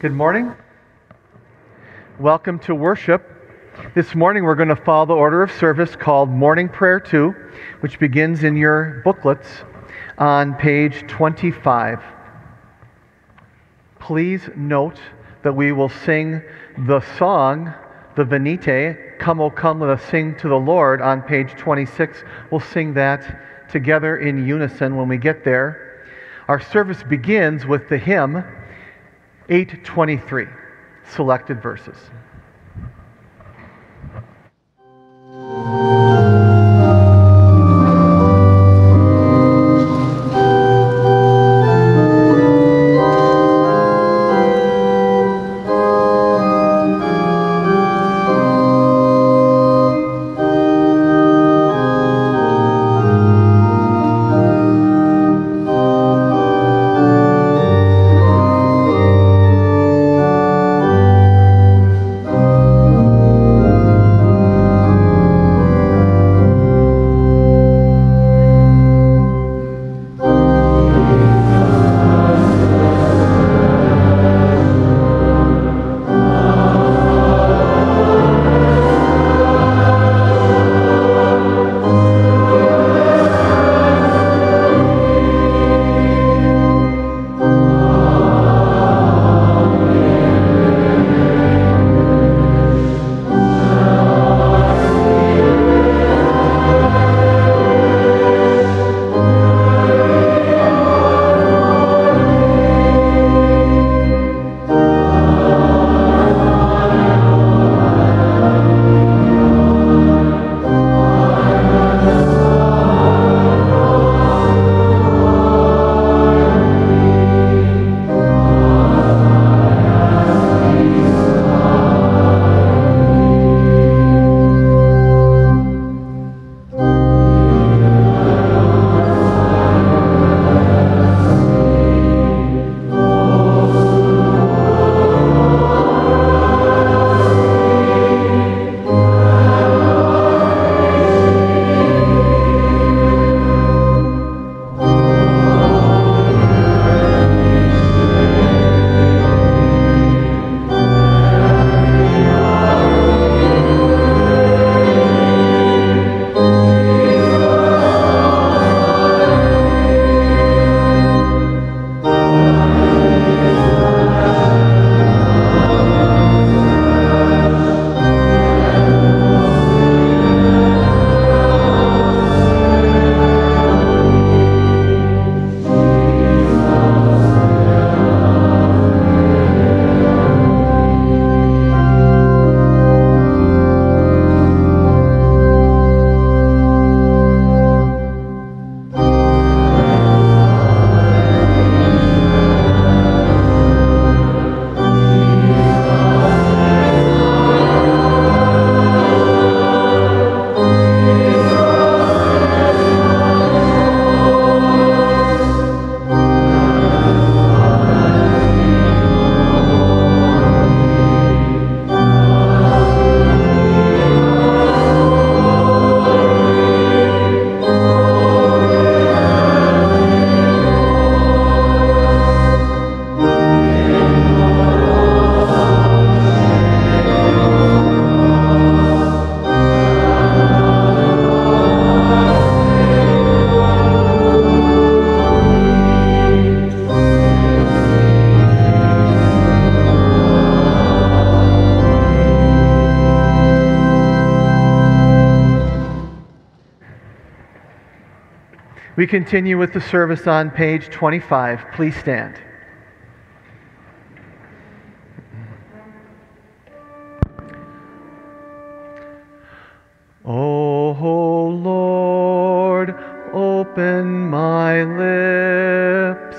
Good morning. Welcome to worship. This morning we're going to follow the order of service called Morning Prayer 2, which begins in your booklets on page 25. Please note that we will sing the song, the Venite, Come O Come, Let Us Sing to the Lord, on page 26. We'll sing that together in unison when we get there. Our service begins with the hymn 823, selected verses. We continue with the service on page 25. Please stand. O Lord, open my lips.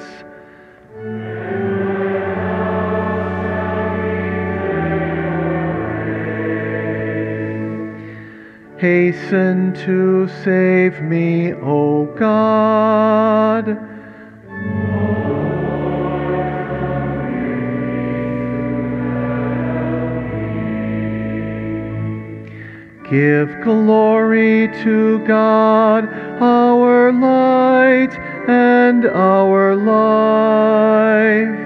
Hasten to save me, O God. Give glory to God, our light and our life.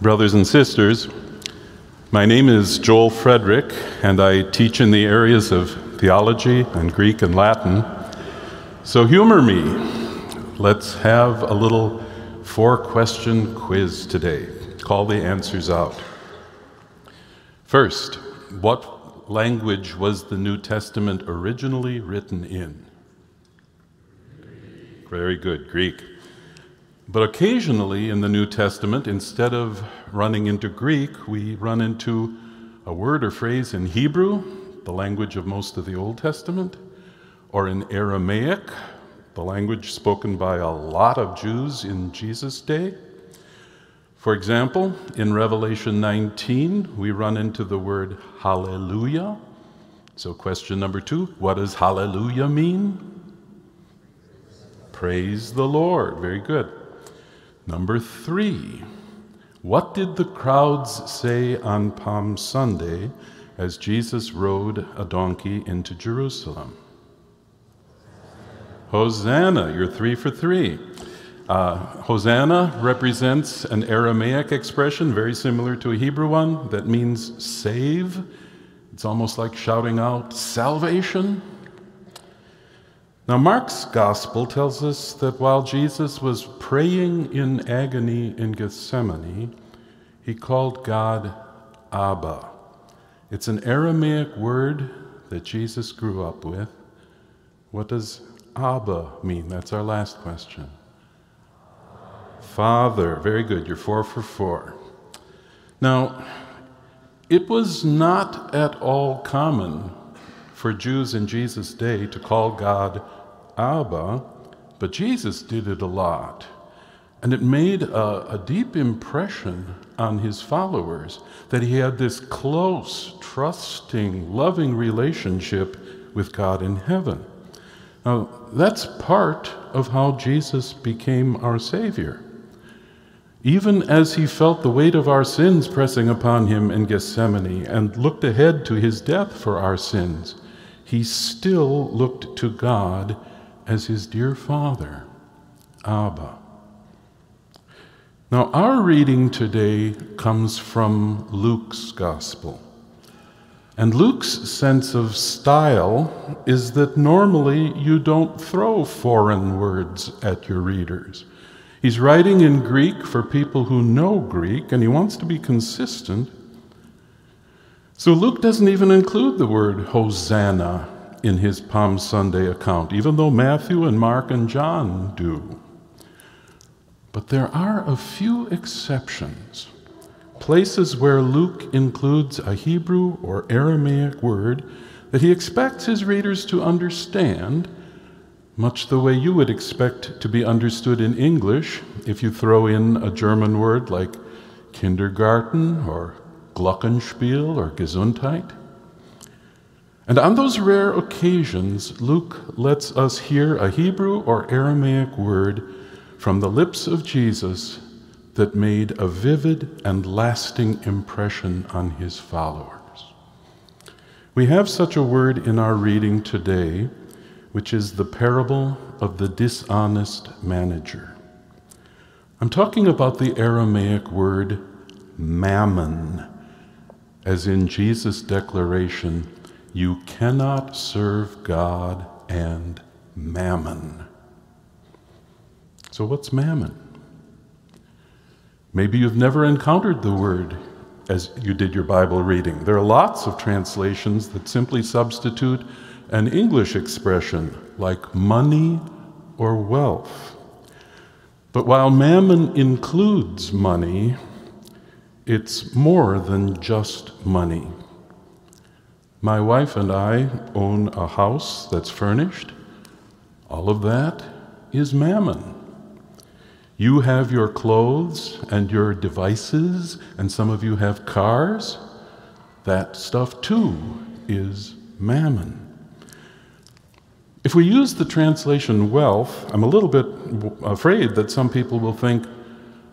Brothers and sisters, my name is Joel Frederick, and I teach in the areas of theology and Greek and Latin. So humor me. Let's have a little four-question quiz today. Call the answers out. First, what language was the New Testament originally written in? Very good, Greek. But occasionally in the New Testament, instead of running into Greek, we run into a word or phrase in Hebrew, the language of most of the Old Testament, or in Aramaic, the language spoken by a lot of Jews in Jesus' day. For example, in Revelation 19, we run into the word hallelujah. So question number two, what does hallelujah mean? Praise the Lord. Very good. Number three, what did the crowds say on Palm Sunday as Jesus rode a donkey into Jerusalem? Hosanna, you're 3 for 3. Hosanna represents an Aramaic expression, very similar to a Hebrew one, that means save. It's almost like shouting out salvation. Now, Mark's gospel tells us that while Jesus was praying in agony in Gethsemane, he called God Abba. It's an Aramaic word that Jesus grew up with. What does Abba mean? That's our last question. Father. Very good. You're 4 for 4. Now, it was not at all common for Jews in Jesus' day to call God Abba, but Jesus did it a lot, and it made a deep impression on his followers that he had this close, trusting, loving relationship with God in heaven. Now, that's part of how Jesus became our Savior. Even as he felt the weight of our sins pressing upon him in Gethsemane and looked ahead to his death for our sins, he still looked to God as his dear Father, Abba. Now, our reading today comes from Luke's Gospel. And Luke's sense of style is that normally you don't throw foreign words at your readers. He's writing in Greek for people who know Greek, and he wants to be consistent. So Luke doesn't even include the word Hosanna in his Palm Sunday account, even though Matthew and Mark and John do. But there are a few exceptions, places where Luke includes a Hebrew or Aramaic word that he expects his readers to understand, much the way you would expect to be understood in English if you throw in a German word like kindergarten or Glockenspiel or Gesundheit. And on those rare occasions, Luke lets us hear a Hebrew or Aramaic word from the lips of Jesus that made a vivid and lasting impression on his followers. We have such a word in our reading today, which is the parable of the dishonest manager. I'm talking about the Aramaic word mammon, as in Jesus' declaration, you cannot serve God and mammon. So what's mammon? Maybe you've never encountered the word as you did your Bible reading. There are lots of translations that simply substitute an English expression like money or wealth. But while mammon includes money, it's more than just money. My wife and I own a house that's furnished. All of that is mammon. You have your clothes and your devices, and some of you have cars. That stuff too is mammon. If we use the translation wealth, I'm a little bit afraid that some people will think,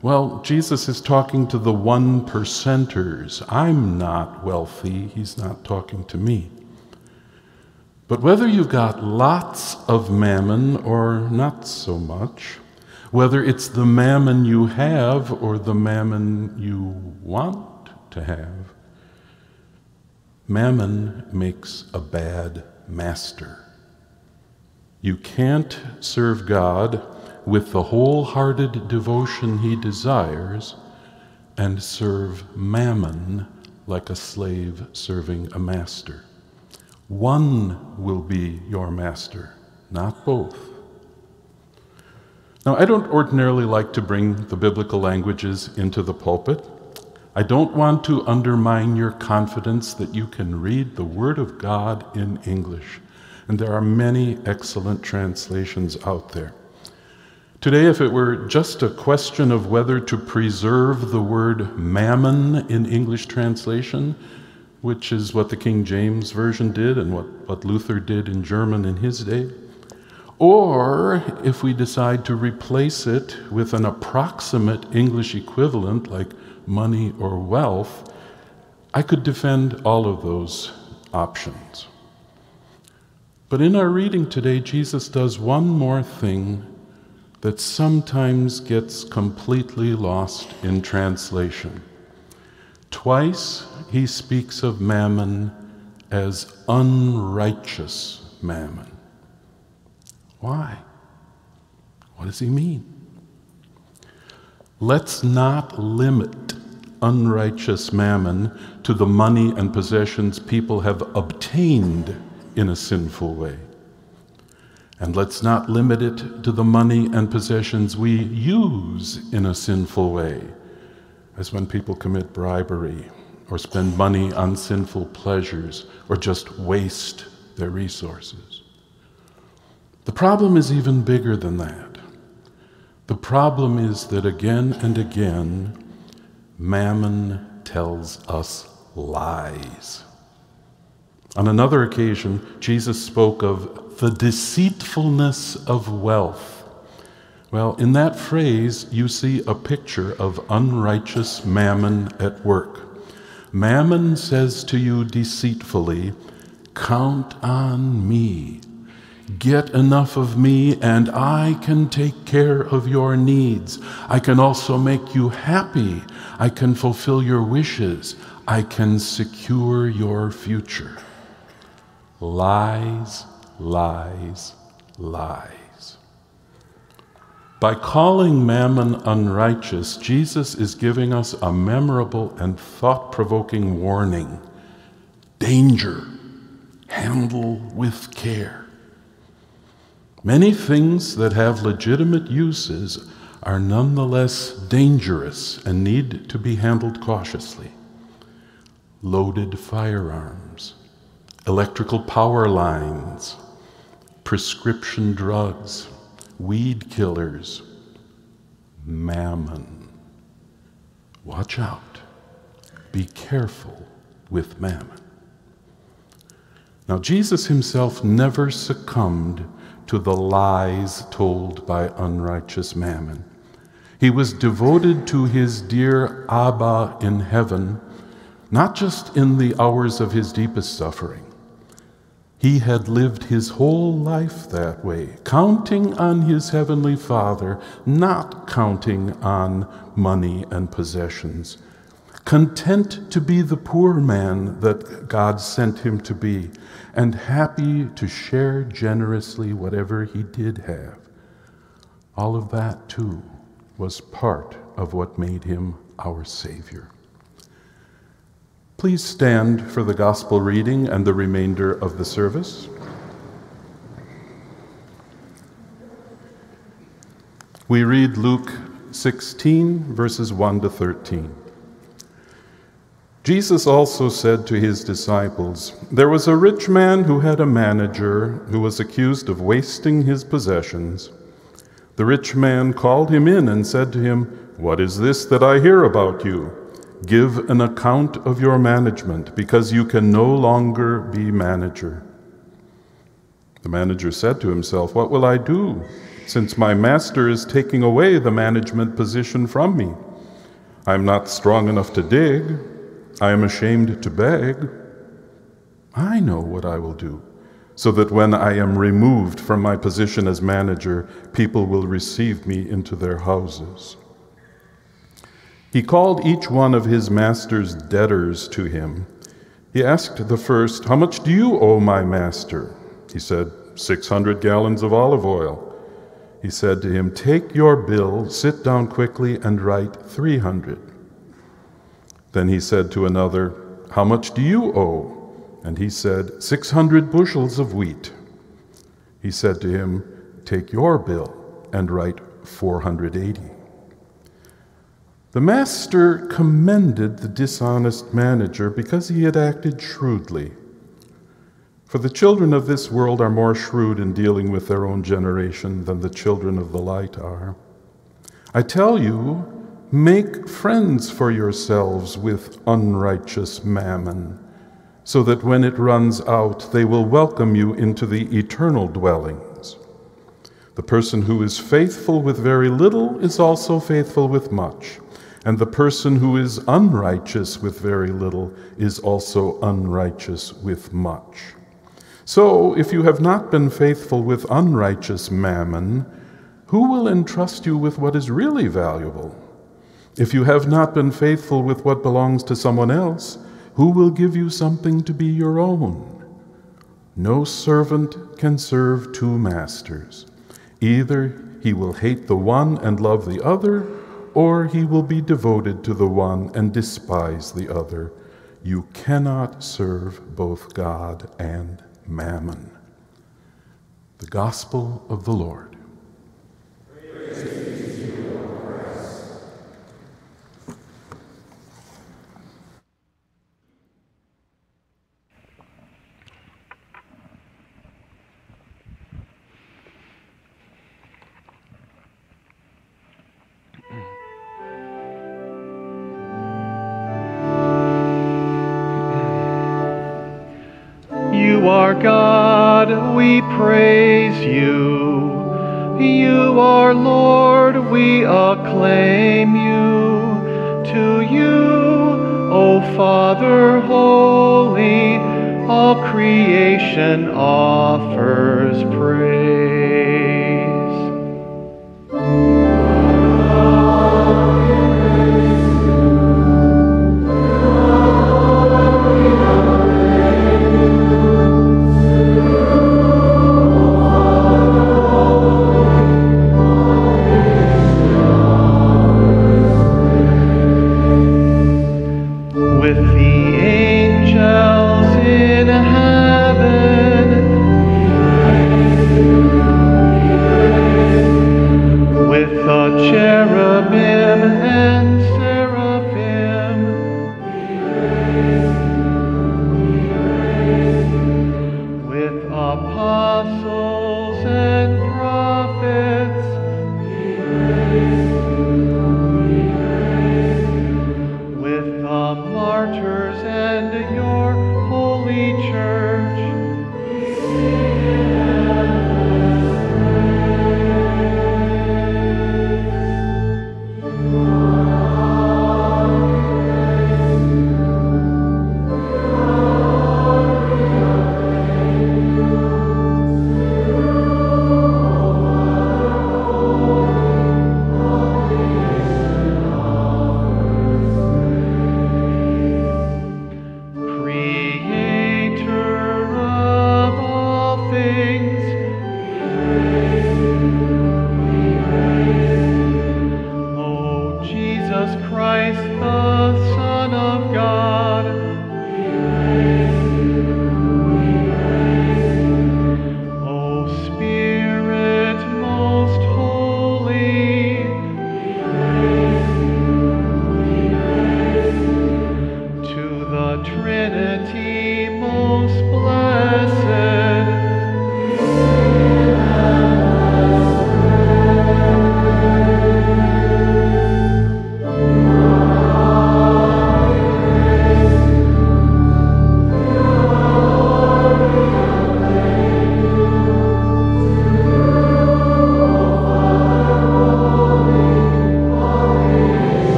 well, Jesus is talking to the one percenters. I'm not wealthy. He's not talking to me. But whether you've got lots of mammon or not so much, whether it's the mammon you have or the mammon you want to have. Mammon makes a bad master. You can't serve God with the wholehearted devotion he desires and serve mammon like a slave serving a master. One will be your master, not both. Now, I don't ordinarily like to bring the biblical languages into the pulpit. I don't want to undermine your confidence that you can read the Word of God in English. And there are many excellent translations out there. Today, if it were just a question of whether to preserve the word mammon in English translation, which is what the King James Version did and what Luther did in German in his day, or if we decide to replace it with an approximate English equivalent like money or wealth, I could defend all of those options. But in our reading today, Jesus does one more thing that sometimes gets completely lost in translation. Twice he speaks of mammon as unrighteous mammon. Why? What does he mean? Let's not limit unrighteous mammon to the money and possessions people have obtained in a sinful way. And let's not limit it to the money and possessions we use in a sinful way, as when people commit bribery or spend money on sinful pleasures or just waste their resources. The problem is even bigger than that. The problem is that again and again, mammon tells us lies. On another occasion, Jesus spoke of the deceitfulness of wealth. Well, in that phrase, you see a picture of unrighteous mammon at work. Mammon says to you deceitfully, "Count on me. Get enough of me, and I can take care of your needs. I can also make you happy. I can fulfill your wishes. I can secure your future." Lies, lies, lies. By calling mammon unrighteous, Jesus is giving us a memorable and thought-provoking warning. Danger. Handle with care. Many things that have legitimate uses are nonetheless dangerous and need to be handled cautiously. Loaded firearms, electrical power lines, prescription drugs, weed killers, mammon. Watch out. Be careful with mammon. Now, Jesus himself never succumbed to the lies told by unrighteous mammon. He was devoted to his dear Abba in heaven, not just in the hours of his deepest suffering. He had lived his whole life that way, counting on his heavenly Father, not counting on money and possessions, content to be the poor man that God sent him to be, and happy to share generously whatever he did have. All of that, too, was part of what made him our Savior. Please stand for the Gospel reading and the remainder of the service. We read Luke 16, verses 1 to 13. Jesus also said to his disciples, "There was a rich man who had a manager who was accused of wasting his possessions. The rich man called him in and said to him, 'What is this that I hear about you? Give an account of your management, because you can no longer be manager.' The manager said to himself, 'What will I do, since my master is taking away the management position from me? I am not strong enough to dig. I am ashamed to beg. I know what I will do, so that when I am removed from my position as manager, people will receive me into their houses. He called each one of his master's debtors to him. He asked the first, "How much do you owe my master?" He said, 600 gallons of olive oil. He said to him, "Take your bill, sit down quickly, and write 300. Then he said to another, "How much do you owe?" And he said, 600 bushels of wheat. He said to him, "Take your bill, and write 480. The master commended the dishonest manager because he had acted shrewdly. For the children of this world are more shrewd in dealing with their own generation than the children of the light are. I tell you, make friends for yourselves with unrighteous mammon, so that when it runs out, they will welcome you into the eternal dwellings. The person who is faithful with very little is also faithful with much, and the person who is unrighteous with very little is also unrighteous with much. So, if you have not been faithful with unrighteous mammon, who will entrust you with what is really valuable? If you have not been faithful with what belongs to someone else, who will give you something to be your own? No servant can serve two masters. Either he will hate the one and love the other, or he will be devoted to the one and despise the other. You cannot serve both God and mammon." The gospel of the Lord. Praise to you, Lord Christ. You are God, we praise you. You are Lord, we acclaim you. To you, O Father holy, all creation offers praise.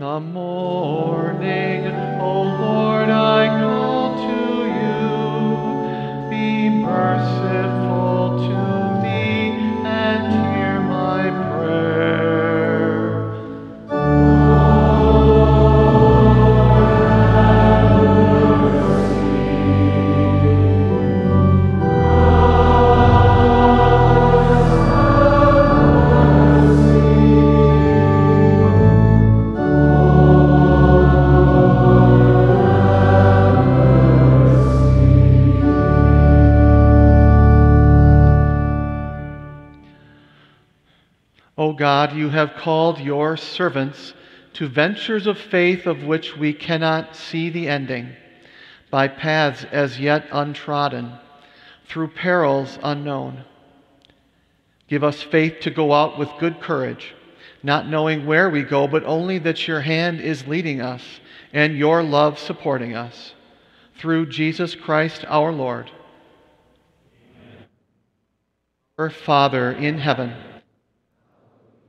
the morning, O Lord, I call to you. Be merciful to me and hear my prayer. God, you have called your servants to ventures of faith of which we cannot see the ending, by paths as yet untrodden, through perils unknown. Give us faith to go out with good courage, not knowing where we go, but only that your hand is leading us and your love supporting us. Through Jesus Christ our Lord. Amen. Our Father in heaven,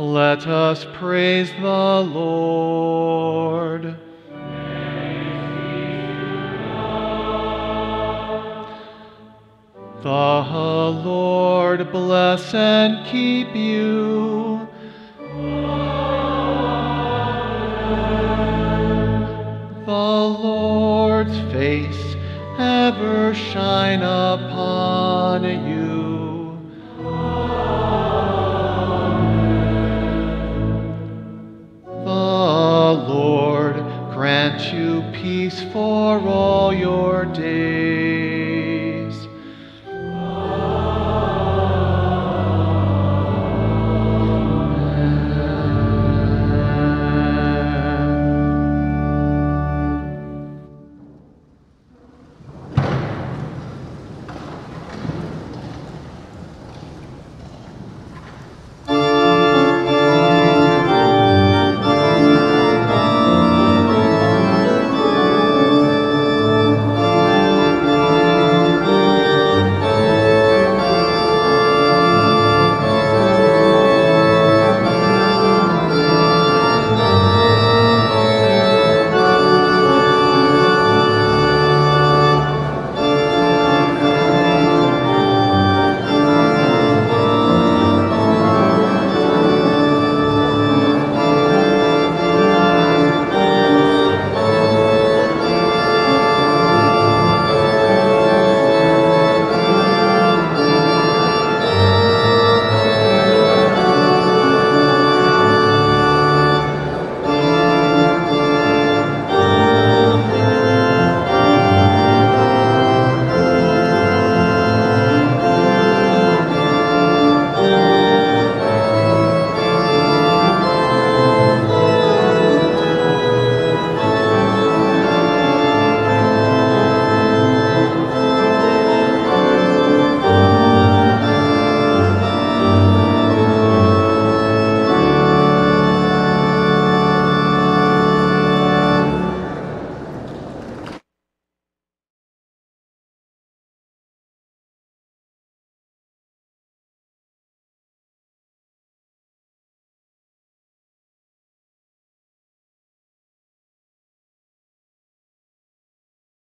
Let us praise the Lord. The Lord bless and keep you. Amen. The Lord's face ever shine upon you.